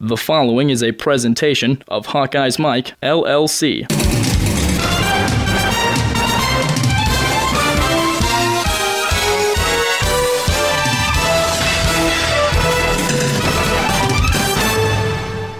The following is a presentation of Hawkeye's Mic, LLC.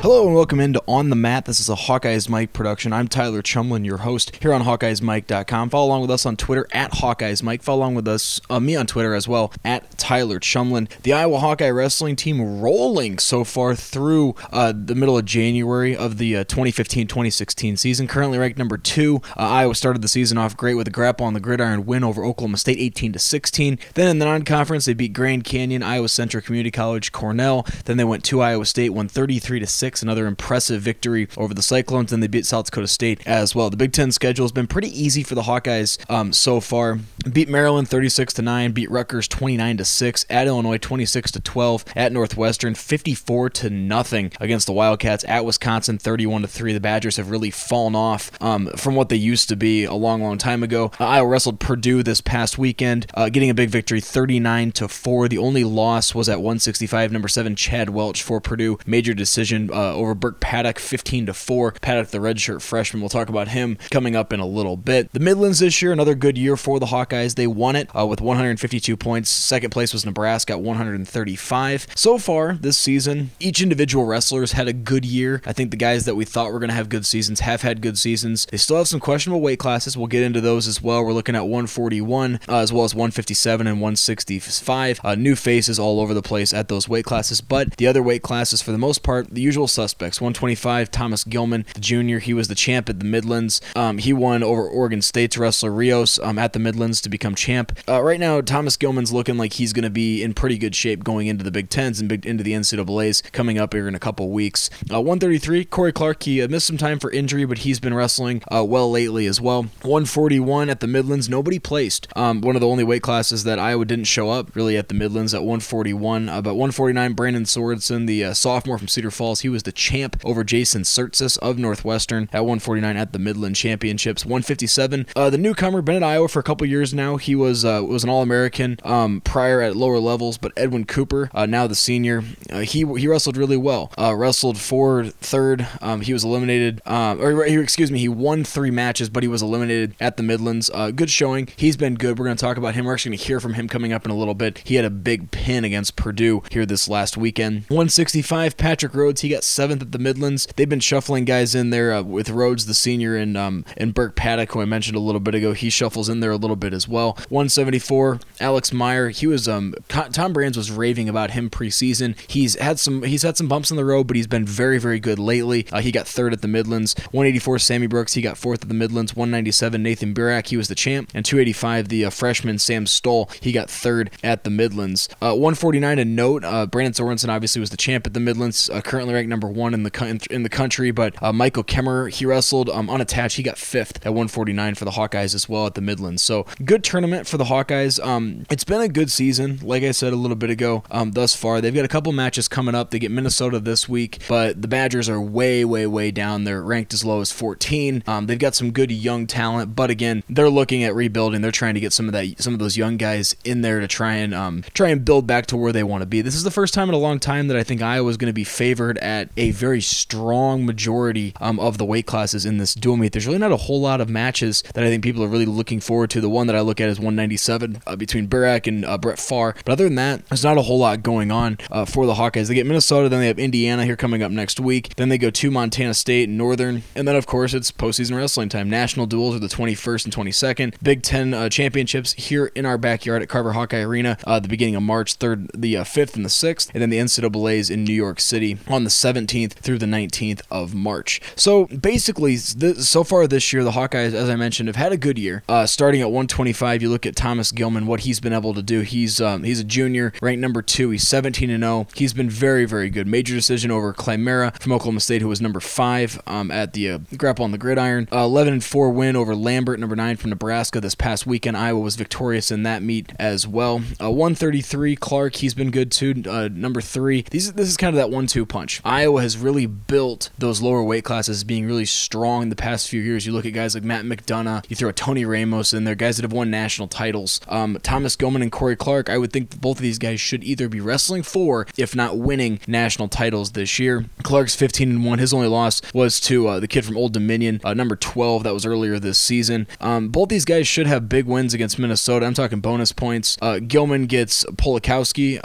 Hello and welcome into On The Mat. This is a Hawkeye's Mic production. I'm Tyler Chumlin, your host, here on HawkeyesMic.com. Follow along with us on Twitter, at HawkeyesMic. Follow along with us, me on Twitter as well, at Tyler Chumlin. The Iowa Hawkeye wrestling team rolling so far through the middle of January of the 2015-2016 season. Currently ranked number 2. Iowa started the season off great with a grapple on the gridiron win over Oklahoma State, 18-16. Then in the non-conference, they beat Grand Canyon, Iowa Central Community College, Cornell. Then they went to Iowa State, won 33-6. Another impressive victory over the Cyclones, and they beat South Dakota State as well. The Big Ten schedule has been pretty easy for the Hawkeyes so far. Beat Maryland 36-9, beat Rutgers 29-6, at Illinois 26-12, at Northwestern 54-0 against the Wildcats, at Wisconsin 31-3. The Badgers have really fallen off from what they used to be a long time ago. Iowa wrestled Purdue this past weekend, getting a big victory 39-4. The only loss was at 165, number 7 Chad Welch for Purdue. Major decision over Burke Paddock, 15-4. Paddock, the redshirt freshman, we'll talk about him coming up in a little bit. The Midlands this year, another good year for the Hawkeyes. They won it with 152 points. Second place was Nebraska at 135. So far this season, each individual wrestler's had a good year. I think the guys that we thought were going to have good seasons have had good seasons. They still have some questionable weight classes. We'll get into those as well. We're looking at 141 as well as 157 and 165. New faces all over the place at those weight classes, but the other weight classes, for the most part, the usual suspects. 125, Thomas Gilman, the junior. He was the champ at the Midlands. He won over Oregon State's wrestler Rios at the Midlands to become champ. Right now, Thomas Gilman's looking like he's going to be in pretty good shape going into the Big Tens and into the NCAAs coming up here in a couple weeks. 133, Corey Clark. He missed some time for injury, but he's been wrestling well lately as well. 141 at the Midlands. Nobody placed. One of the only weight classes that Iowa didn't show up really at the Midlands at 141. But 149, Brandon Sorensen, the sophomore from Cedar Falls. He was the champ over Jason Sertzis of Northwestern at 149 at the Midland Championships. 157, the newcomer, been at Iowa for a couple years now. He was an All-American prior at lower levels, but Edwin Cooper, now the senior, he wrestled really well. Wrestled for third. He was eliminated, he won 3 matches, but he was eliminated at the Midlands. Good showing. He's been good. We're going to talk about him. We're actually going to hear from him coming up in a little bit. He had a big pin against Purdue here this last weekend. 165, Patrick Rhodes. He got 7th at the Midlands. They've been shuffling guys in there with Rhodes, the senior, and Burke Paddock, who I mentioned a little bit ago. He shuffles in there a little bit as well. 174, Alex Meyer. He was Tom Brands was raving about him preseason. He's had some bumps in the road, but he's been very, very good lately. He got 3rd at the Midlands. 184, Sammy Brooks. He got 4th at the Midlands. 197, Nathan Burak. He was the champ. And 285, the freshman Sam Stoll. He got 3rd at the Midlands. 149, a note. Brandon Sorensen obviously was the champ at the Midlands. Currently ranked number 1 in the country, but Michael Kemmerer, he wrestled unattached. He got 5th at 149 for the Hawkeyes as well at the Midlands. So good tournament for the Hawkeyes. It's been a good season, like I said a little bit ago. Thus far, they've got a couple matches coming up. They get Minnesota this week, but the Badgers are way down. They're ranked as low as 14. They've got some good young talent, but again, they're looking at rebuilding. They're trying to get some of those young guys in there to try and build back to where they want to be. This is the first time in a long time that I think Iowa's going to be favored at a very strong majority of the weight classes in this dual meet. There's really not a whole lot of matches that I think people are really looking forward to. The one that I look at is 197 between Burak and Brett Farr. But other than that, there's not a whole lot going on for the Hawkeyes. They get Minnesota, then they have Indiana here coming up next week. Then they go to Montana State Northern. And then, of course, it's postseason wrestling time. National duels are the 21st and 22nd. Big Ten championships here in our backyard at Carver Hawkeye Arena the beginning of March 3rd, the 5th, and the 6th. And then the NCAAs in New York City on the 17th through the 19th of March. So basically, so far this year, the Hawkeyes, as I mentioned, have had a good year. Starting at 125, you look at Thomas Gilman, what he's been able to do. He's a junior, ranked number 2. He's 17-0. He's been very, very good. Major decision over Climera from Oklahoma State, who was number 5 at the grapple on the gridiron. 11-4 win over Lambert, number 9 from Nebraska this past weekend. Iowa was victorious in that meet as well. 133, Clark, he's been good too, number 3. This is kind of that 1-2 punch. I Iowa has really built those lower weight classes being really strong in the past few years. You look at guys like Matt McDonough, you throw a Tony Ramos in there, guys that have won national titles. Thomas Gilman and Corey Clark, I would think that both of these guys should either be wrestling for, if not winning, national titles this year. Clark's 15-1. His only loss was to the kid from Old Dominion, number 12. That was earlier this season. Both these guys should have big wins against Minnesota. I'm talking bonus points. Gilman gets Polakowski.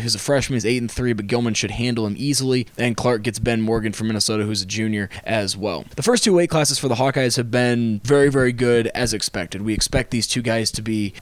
He's a freshman. He's 8-3, but Gilman should handle him easily. And Clark gets Ben Morgan from Minnesota, who's a junior as well. The first two weight classes for the Hawkeyes have been very, very good as expected. We expect these two guys to be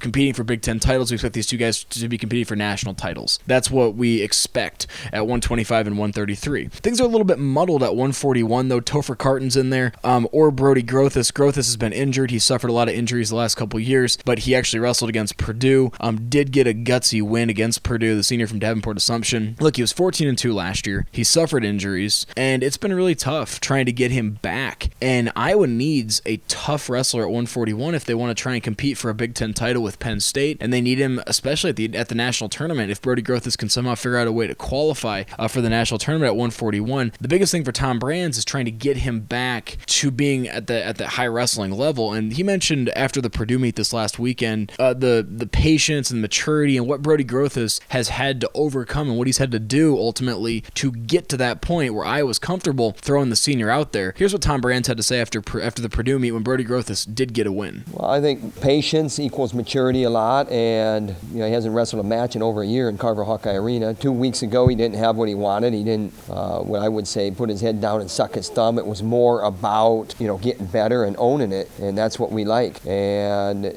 competing for Big Ten titles. We expect these two guys to be competing for national titles. That's what we expect at 125 and 133. Things are a little bit muddled at 141, though. Topher Carton's in there, or Brody Grothus. Grothus has been injured. He suffered a lot of injuries the last couple years, but he actually wrestled against Purdue. Did get a gutsy win against Purdue, the senior from Davenport Assumption. Look, he was 14-2 last year. He suffered injuries, and it's been really tough trying to get him back. And Iowa needs a tough wrestler at 141 if they want to try and compete for a Big Ten title with Penn State, and they need him especially at the national tournament. If Brody Grothus can somehow figure out a way to qualify for the national tournament at 141, the biggest thing for Tom Brands is trying to get him back to being at the high wrestling level. And he mentioned after the Purdue meet this last weekend the patience and maturity and what Brody Grothus has had to overcome and what he's had to do ultimately to get to that point where I was comfortable throwing the senior out there. Here's what Tom Brands had to say after the Purdue meet when Brody Grothus did get a win. Well, I think patience equals maturity a lot, and he hasn't wrestled a match in over a year in Carver Hawkeye Arena. 2 weeks ago, he didn't have what he wanted. He didn't, what I would say, put his head down and suck his thumb. It was more about getting better and owning it, and that's what we like. And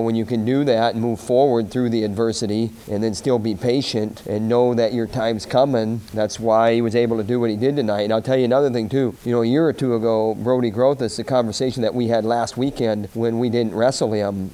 when you can do that and move forward through the adversity, and then still be patient and know that your time's coming. That's why he was able to do what he did tonight. And I'll tell you another thing too. A year or two ago, Brody Grothus, the conversation that we had last weekend when we didn't wrestle him,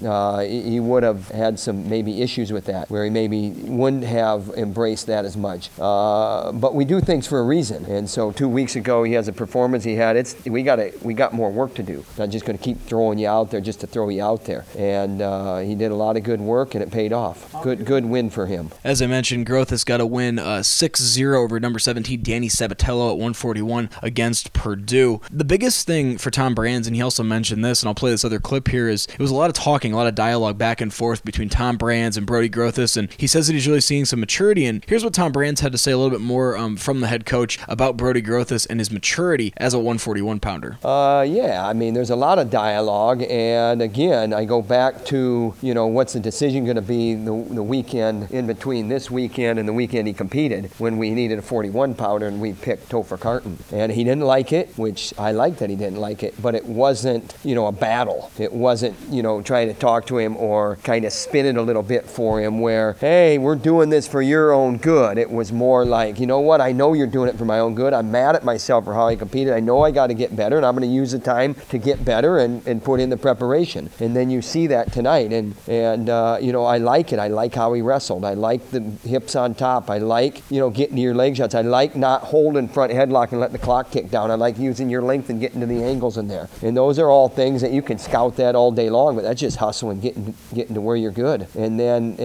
he would have had some maybe issues with that, where he maybe wouldn't have embraced that as much. But we do things for a reason. And so 2 weeks ago, he has a performance he had. We got more work to do. Not just going to keep throwing you out there just to throw you out there. And he did a lot of good work, and it paid off. Good win for him. As I mentioned, Grothus got a win 6-0 over number 17 Danny Sabatello at 141 against Purdue. The biggest thing for Tom Brands, and he also mentioned this, and I'll play this other clip here, is it was a lot of talking, a lot of dialogue back and forth between Tom Brands and Brody Grothus, and he says that he's really seeing some maturity. And here's what Tom Brands had to say a little bit more from the head coach about Brody Grothus and his maturity as a 141 pounder. There's a lot of dialogue, and again, I go back to what's the decision going to be the weekend in between this weekend and the weekend he competed, when we needed a 41 pounder and we picked Topher Carton, and he didn't like it, which I like that he didn't like it, but it wasn't a battle. It wasn't trying to talk to him or kind of spin it a little bit for him where, hey, we're doing this for your own good. It was more like, you know what, I know you're doing it for my own good. I'm mad at myself for how I competed. I know I got to get better, and I'm going to use the time to get better and put in the preparation. And then you see that tonight, and I like it. I like how he wrestled. I like the hips on top. I like getting to your leg shots. I like not holding front headlock and letting the clock tick down. I like using your length and getting to the angles in there. And those are all things that you can scout that all day long, but that's just hustle and getting to where you're good. And then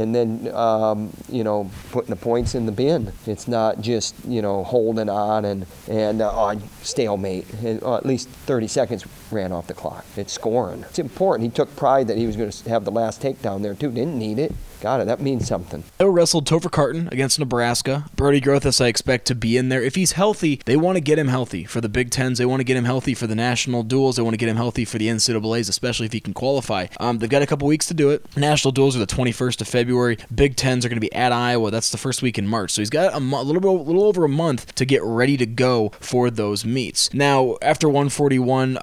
putting the points in the bin. It's not just holding on and stalemate. And at least 30 seconds ran off the clock. It's scoring. It's important. He took pride that he was going to have the last takedown there too. Didn't need it. Got it. That means something. They wrestled Topher Carton against Nebraska. Brody Grothus, I expect to be in there. If he's healthy, they want to get him healthy for the Big Tens. They want to get him healthy for the national duels. They want to get him healthy for the NCAAs, especially if he can qualify. They've got a couple weeks to do it. National duels are the 21st of February. Big Tens are going to be at Iowa. That's the first week in March. So he's got a little over a month to get ready to go for those meets. Now, after 141,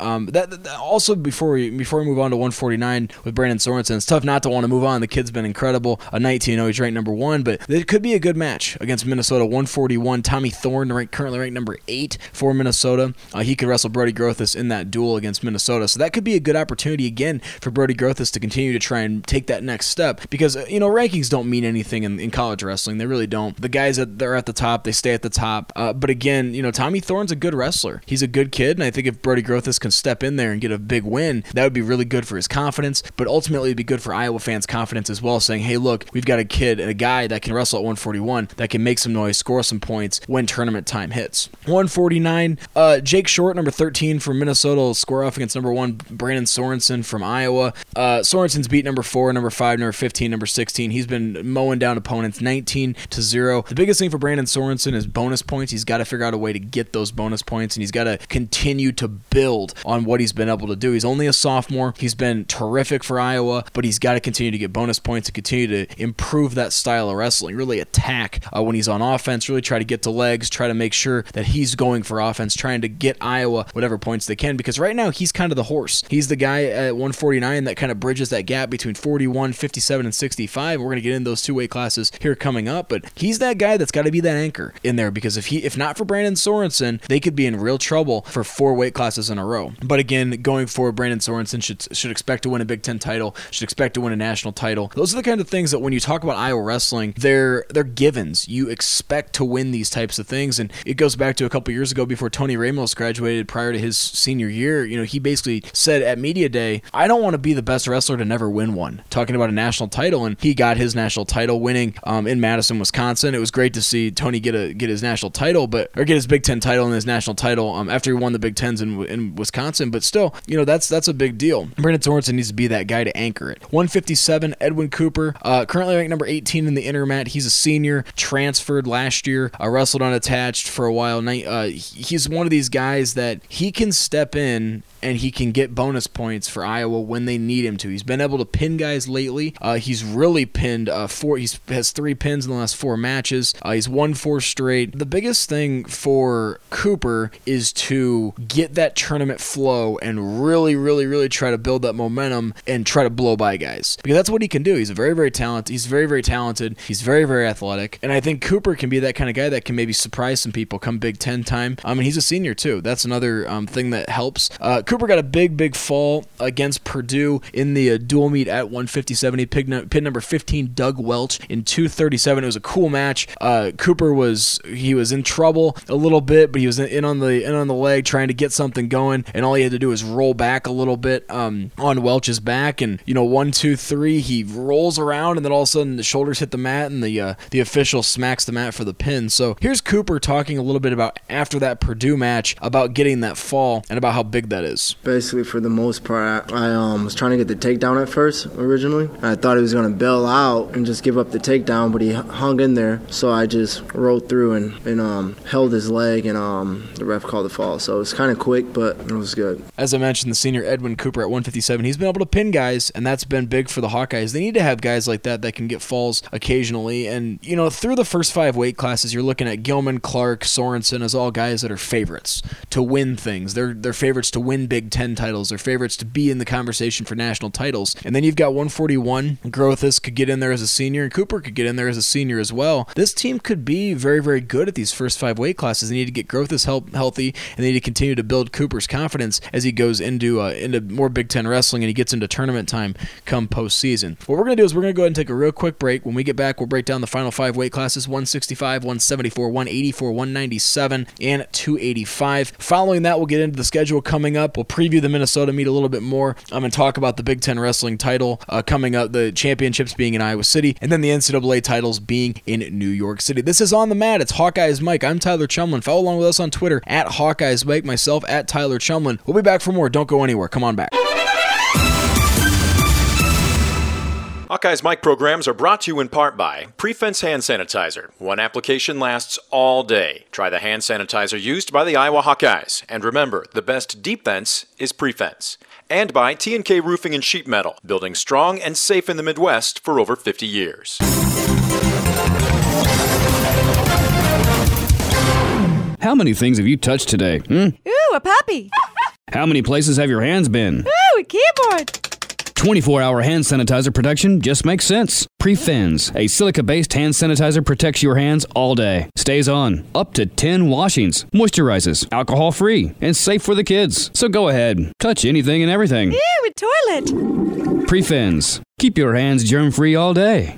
also before we move on to 149 with Brandon Sorensen, it's tough not to want to move on. The kid's been incredible. A 19-0, he's ranked number 1, but it could be a good match against Minnesota. 141, Tommy Thorne, currently ranked number 8 for Minnesota. He could wrestle Brody Grothus in that duel against Minnesota. So that could be a good opportunity, again, for Brody Grothus to continue to try and take that next step, because, rankings don't mean anything in college wrestling. They really don't. The guys that are at the top, they stay at the top. But again, Tommy Thorne's a good wrestler. He's a good kid, and I think if Brody Grothus can step in there and get a big win, that would be really good for his confidence, but ultimately it'd be good for Iowa fans' confidence as well, saying, hey, look, we've got a kid and a guy that can wrestle at 141, that can make some noise, score some points when tournament time hits. 149, Jake Short, number 13 from Minnesota, will square off against number 1 Brandon Sorensen from Iowa. Sorensen's beat number 4, number 5, number 15, number 16. He's been mowing down opponents 19-0. The biggest thing for Brandon Sorensen is bonus points. He's got to figure out a way to get those bonus points, and he's got to continue to build on what he's been able to do. He's only a sophomore. He's been terrific for Iowa, but he's got to continue to get bonus points and continue to improve that style of wrestling, really attack when he's on offense, really try to get to legs, try to make sure that he's going for offense, trying to get Iowa whatever points they can, because right now he's kind of the horse. He's the guy at 149 that kind of bridges that gap between 41, 57, and 65. We're going to get in those two weight classes here coming up, but he's that guy that's got to be that anchor in there, because if not for Brandon Sorensen, they could be in real trouble for 4 weight classes in a row. But again, going forward, Brandon Sorensen should expect to win a Big Ten title, should expect to win a national title. Those are the kind of things that when you talk about Iowa wrestling, they're givens. You expect to win these types of things, and it goes back to a couple years ago before Tony Ramos graduated prior to his senior year. You know, he basically said at media day, I don't want to be the best wrestler to never win one, talking about a national title, and he got his national title winning in Madison, Wisconsin. It was great to see Tony get his national title, or get his Big Ten title and his national title after he won the Big Tens in Wisconsin, but still, you know, that's a big deal. Brandon Sorensen needs to be that guy to anchor it. 157, Edwin Cooper, currently ranked number 18 in the Intermat. He's a senior, transferred last year, wrestled unattached for a while. He's one of these guys that he can step in and he can get bonus points for Iowa when they need him to. He's been able to pin guys lately. He's really pinned 4. He has 3 pins in the last 4 matches. He's won 4 straight. The biggest thing for Cooper is to get that tournament flow and really, really, really try to build that momentum and try to blow by guys, because that's what he can do. He's very, very talented. He's very, very talented. He's very, very athletic, and I think Cooper can be that kind of guy that can maybe surprise some people come Big Ten time. I mean, he's a senior too. That's another thing that helps. Cooper got a big fall against Purdue in the dual meet at 157. He pinned number 15 Doug Welch in 237. It was a cool match. Cooper was in trouble a little bit, but he was in on the leg trying to get something going, and all he had to do was roll back a little bit on Welch's back, and you know, 1, 2, 3, he rolls around, and then all of a sudden the shoulders hit the mat, and the official smacks the mat for the pin. So here's Cooper talking a little bit about after that Purdue match about getting that fall and about how big that is. Basically, for the most part, I was trying to get the takedown at first originally. I thought he was going to bail out and just give up the takedown, but he hung in there. So I just rolled through and held his leg, and the ref called the fall. So it was kind of quick, but it was good. As I mentioned, the senior Edwin Cooper at 157, he's been able to pin guys, and that's been big for the Hawkeyes. They need to have guys like that that can get falls occasionally. And, you know, through the first 5 weight classes, you're looking at Gilman, Clark, Sorensen as all guys that are favorites to win things. They're favorites to win Big Ten titles. They're favorites to be in the conversation for national titles. And then you've got 141. Grothus could get in there as a senior, and Cooper could get in there as a senior as well. This team could be very, very good at these first 5 weight classes. They need to get Grothus healthy, and they need to continue to build Cooper's confidence as he goes into more Big Ten wrestling and he gets into tournament time come postseason. What we're going to do is we're going to go ahead and take a real quick break. When we get back, we'll break down the final 5 weight classes, 165, 174, 184, 197, and 285. Following that, we'll get into the schedule coming up. We'll preview the Minnesota meet a little bit more. I'm going to talk about the Big Ten wrestling title coming up, the championships being in Iowa City, and then the NCAA titles being in New York City. This is On the Mat. It's Hawkeyes Mike. I'm Tyler Chumlin. Follow along with us on Twitter at Hawkeyes Mike, myself at Tyler Chumlin. We'll be back for more. Don't go anywhere. Come on back. Hawkeyes Mike programs are brought to you in part by Prefense Hand Sanitizer. One application lasts all day. Try the hand sanitizer used by the Iowa Hawkeyes. And remember, the best defense is Prefense. And by T&K Roofing and Sheet Metal, building strong and safe in the Midwest for over 50 years. How many things have you touched today? Ooh, a puppy. How many places have your hands been? Ooh, a keyboard. 24-hour hand sanitizer protection just makes sense. Prefense, a silica-based hand sanitizer, protects your hands all day. Stays on up to 10 washings, moisturizes, alcohol-free, and safe for the kids. So go ahead, touch anything and everything. Ew, a toilet. Prefense, keep your hands germ-free all day.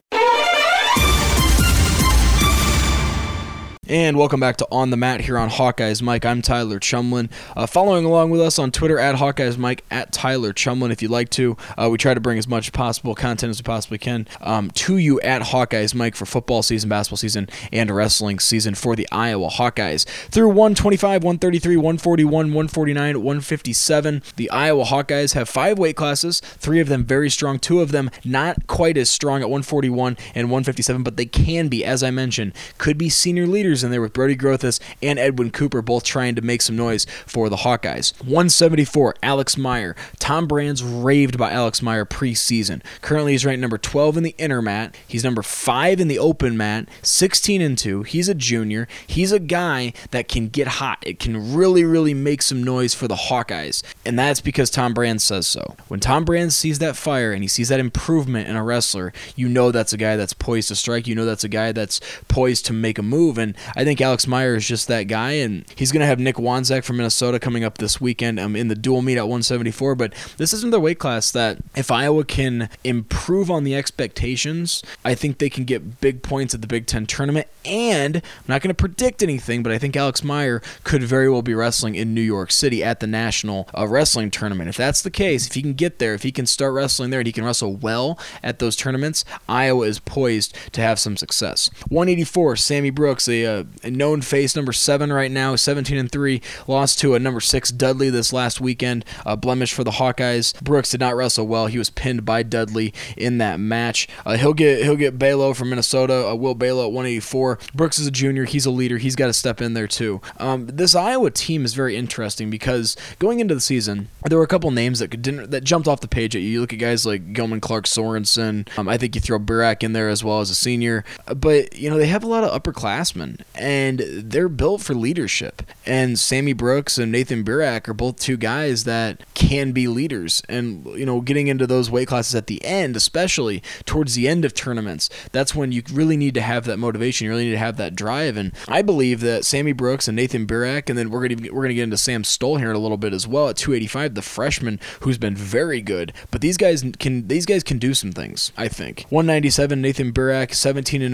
And welcome back to On the Mat here on Hawkeyes Mike. I'm Tyler Chumlin. Following along with us on Twitter at Hawkeyes Mike, at Tyler Chumlin if you'd like to. We try to bring as much possible content as we possibly can to you at Hawkeyes Mike for football season, basketball season, and wrestling season for the Iowa Hawkeyes. Through 125, 133, 141, 149, 157, the Iowa Hawkeyes have five weight classes, three of them very strong, two of them not quite as strong at 141 and 157, but they can be, as I mentioned, could be senior leaders in there with Brody Grothus and Edwin Cooper both trying to make some noise for the Hawkeyes. 174, Alex Meyer. Tom Brands raved by Alex Meyer preseason. Currently, he's ranked number 12 in the inner mat. He's number 5 in the open mat, 16-2. He's a junior. He's a guy that can get hot. It can really, really make some noise for the Hawkeyes, and that's because Tom Brands says so. When Tom Brands sees that fire and he sees that improvement in a wrestler, you know that's a guy that's poised to strike. You know that's a guy that's poised to make a move, and I think Alex Meyer is just that guy, and he's going to have Nick Wanzak from Minnesota coming up this weekend in the dual meet at 174, but this is another weight class that if Iowa can improve on the expectations, I think they can get big points at the Big Ten tournament, and I'm not going to predict anything, but I think Alex Meyer could very well be wrestling in New York City at the National Wrestling Tournament. If that's the case, if he can get there, if he can start wrestling there, and he can wrestle well at those tournaments, Iowa is poised to have some success. 184, Sammy Brooks, a known face, number 7 right now, 17-3, lost to a number 6 Dudley this last weekend, a blemish for the Hawkeyes. Brooks did not wrestle well. He was pinned by Dudley in that match. He'll get Baylow from Minnesota, Will Baylow at 184. Brooks is a junior. He's a leader. He's got to step in there too. This Iowa team is very interesting because going into the season, there were a couple names that jumped off the page at you. You look at guys like Gilman, Clark, Sorensen. I think you throw Burak in there as well as a senior. But, you know, they have a lot of upperclassmen, and they're built for leadership. And Sammy Brooks and Nathan Burak are both two guys that can be leaders. And, you know, getting into those weight classes at the end, especially towards the end of tournaments, that's when you really need to have that motivation. You really need to have that drive. And I believe that Sammy Brooks and Nathan Burak, and then we're going to get into Sam Stoll here in a little bit as well at 285, the freshman who's been very good. But these guys can do some things, I think. 197, Nathan Burak, 17-0.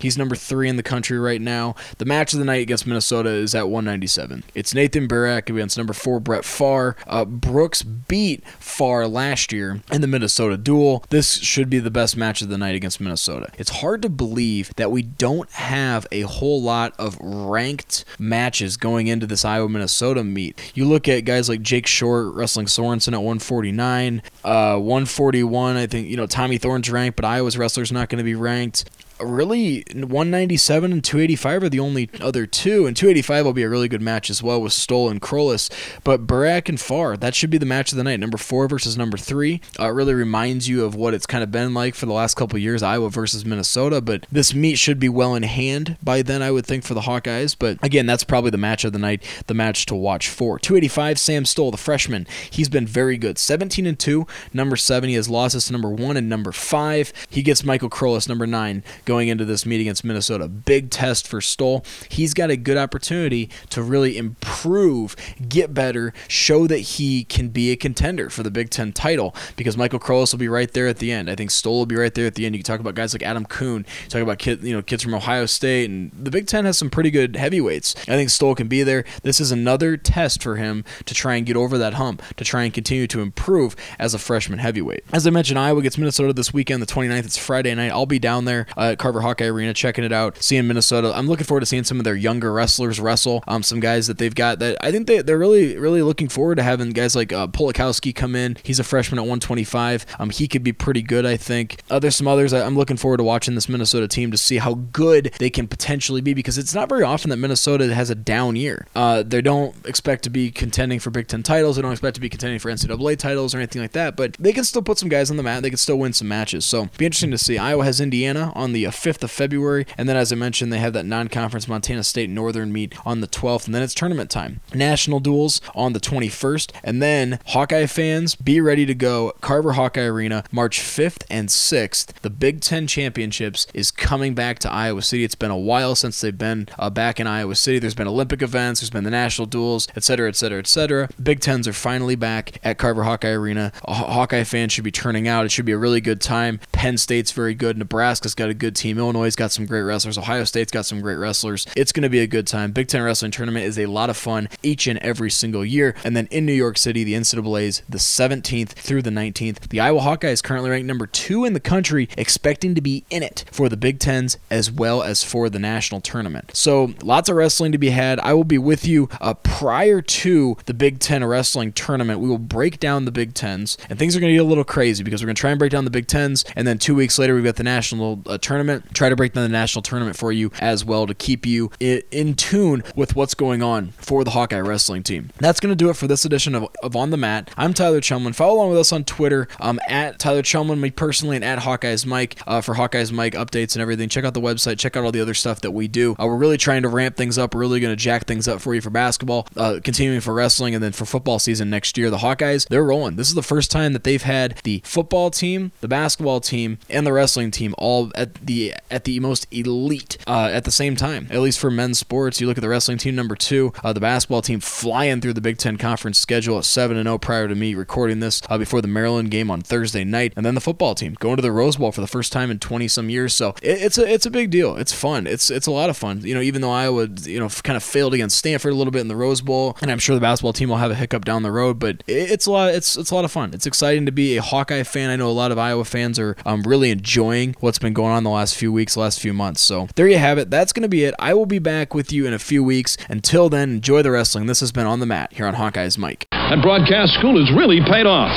He's number 3 in the country right now. The match of the night against Minnesota is at 197. It's Nathan Burak against number 4 Brett Farr. Brooks beat Farr last year in the Minnesota duel. This should be the best match of the night against Minnesota. It's hard to believe that we don't have a whole lot of ranked matches going into this Iowa-Minnesota meet. You look at guys like Jake Short wrestling Sorensen at 149, 141. I think, you know, Tommy Thorne's ranked, but Iowa's wrestler's not going to be ranked. Really, 197 and 285 are the only other two, and 285 will be a really good match as well with Stoll and Krollis. But Burak and Farr, that should be the match of the night. Number 4 versus number 3. It really reminds you of what it's kind of been like for the last couple of years, Iowa versus Minnesota, but this meet should be well in hand by then, I would think, for the Hawkeyes. But again, that's probably the match of the night, the match to watch for. 285, Sam Stoll, the freshman. He's been very good. 17-2, number 7. He has losses to number 1 and number 5. He gets Michael Krollis, number 9. Going into this meet against Minnesota. Big test for Stoll. He's got a good opportunity to really improve, get better, show that he can be a contender for the Big Ten title because Michael Krollis will be right there at the end. I think Stoll will be right there at the end. You can talk about guys like Adam Kuhn, talk about kids from Ohio State, and the Big Ten has some pretty good heavyweights. I think Stoll can be there. This is another test for him to try and get over that hump, to try and continue to improve as a freshman heavyweight. As I mentioned, Iowa gets Minnesota this weekend, the 29th. It's Friday night. I'll be down there Carver Hawkeye Arena, checking it out, seeing Minnesota. I'm looking forward to seeing some of their younger wrestlers wrestle, some guys that they've got that I think they're really, really looking forward to having guys like Polakowski come in. He's a freshman at 125. He could be pretty good, I think. There's some others. I'm looking forward to watching this Minnesota team to see how good they can potentially be because it's not very often that Minnesota has a down year. They don't expect to be contending for Big Ten titles. They don't expect to be contending for NCAA titles or anything like that, but they can still put some guys on the mat. They can still win some matches. So it'll be interesting to see. Iowa has Indiana on the 5th of February, and then as I mentioned, they have that non-conference Montana State Northern meet on the 12th, and then it's tournament time. National duels on the 21st, and then Hawkeye fans, be ready to go. Carver Hawkeye Arena, March 5th and 6th. The Big Ten Championships is coming back to Iowa City. It's been a while since they've been back in Iowa City. There's been Olympic events, there's been the national duels, etc., etc., etc. Big Tens are finally back at Carver Hawkeye Arena. Hawkeye fans should be turning out. It should be a really good time. Penn State's very good. Nebraska's got a good team. Illinois got some great wrestlers. Ohio State's got some great wrestlers. It's going to be a good time. Big Ten Wrestling Tournament is a lot of fun each and every single year. And then in New York City, the NCAA's the 17th through the 19th. The Iowa Hawkeyes currently ranked number 2 in the country, expecting to be in it for the Big Tens as well as for the national tournament. So lots of wrestling to be had. I will be with you prior to the Big Ten Wrestling Tournament. We will break down the Big Tens, and things are going to get a little crazy because we're going to try and break down the Big Tens, and then 2 weeks later we've got the national tournament. Try to break down the national tournament for you as well to keep you in tune with what's going on for the Hawkeye wrestling team. That's going to do it for this edition of On the Mat. I'm Tyler Chumlin. Follow along with us on Twitter, at Tyler Chumlin, me personally, and at Hawkeyes Mike for Hawkeyes Mike updates and everything. Check out the website. Check out all the other stuff that we do. We're really trying to ramp things up. We're really going to jack things up for you for basketball, continuing for wrestling, and then for football season next year. The Hawkeyes, they're rolling. This is the first time that they've had the football team, the basketball team, and the wrestling team all at the most elite at the same time, at least for men's sports. You look at the wrestling team number 2, the basketball team flying through the Big Ten Conference schedule at 7-0 prior to me recording this before the Maryland game on Thursday night, and then the football team going to the Rose Bowl for the first time in 20-some years. So it's a big deal. It's fun. It's a lot of fun. You know, even though Iowa kind of failed against Stanford a little bit in the Rose Bowl, and I'm sure the basketball team will have a hiccup down the road, but it's a lot of fun. It's exciting to be a Hawkeye fan. I know a lot of Iowa fans are really enjoying what's been going on the last few weeks, last few months. So there you have it. That's going to be it. I will be back with you in a few weeks. Until then, enjoy the wrestling. This has been On the Mat here on Hawkeyes Mike. That broadcast school has really paid off.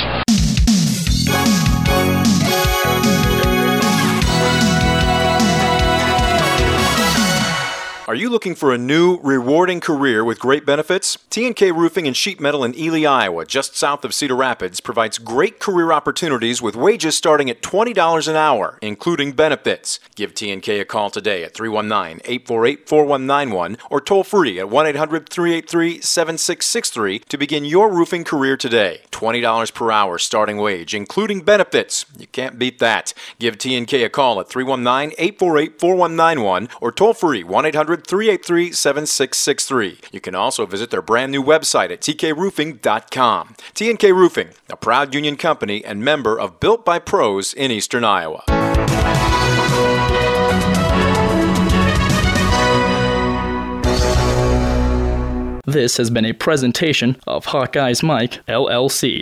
Are you looking for a new, rewarding career with great benefits? T&K Roofing and Sheet Metal in Ely, Iowa, just south of Cedar Rapids, provides great career opportunities with wages starting at $20 an hour, including benefits. Give T&K a call today at 319-848-4191 or toll free at 1-800-383-7663 to begin your roofing career today. $20 per hour starting wage, including benefits. You can't beat that. Give T&K a call at 319-848-4191 or toll free 1-800-383-7663. You can also visit their brand new website at tkroofing.com. T&K Roofing, a proud union company and member of Built by Pros in Eastern Iowa. This has been a presentation of Hawkeyes Mike, LLC.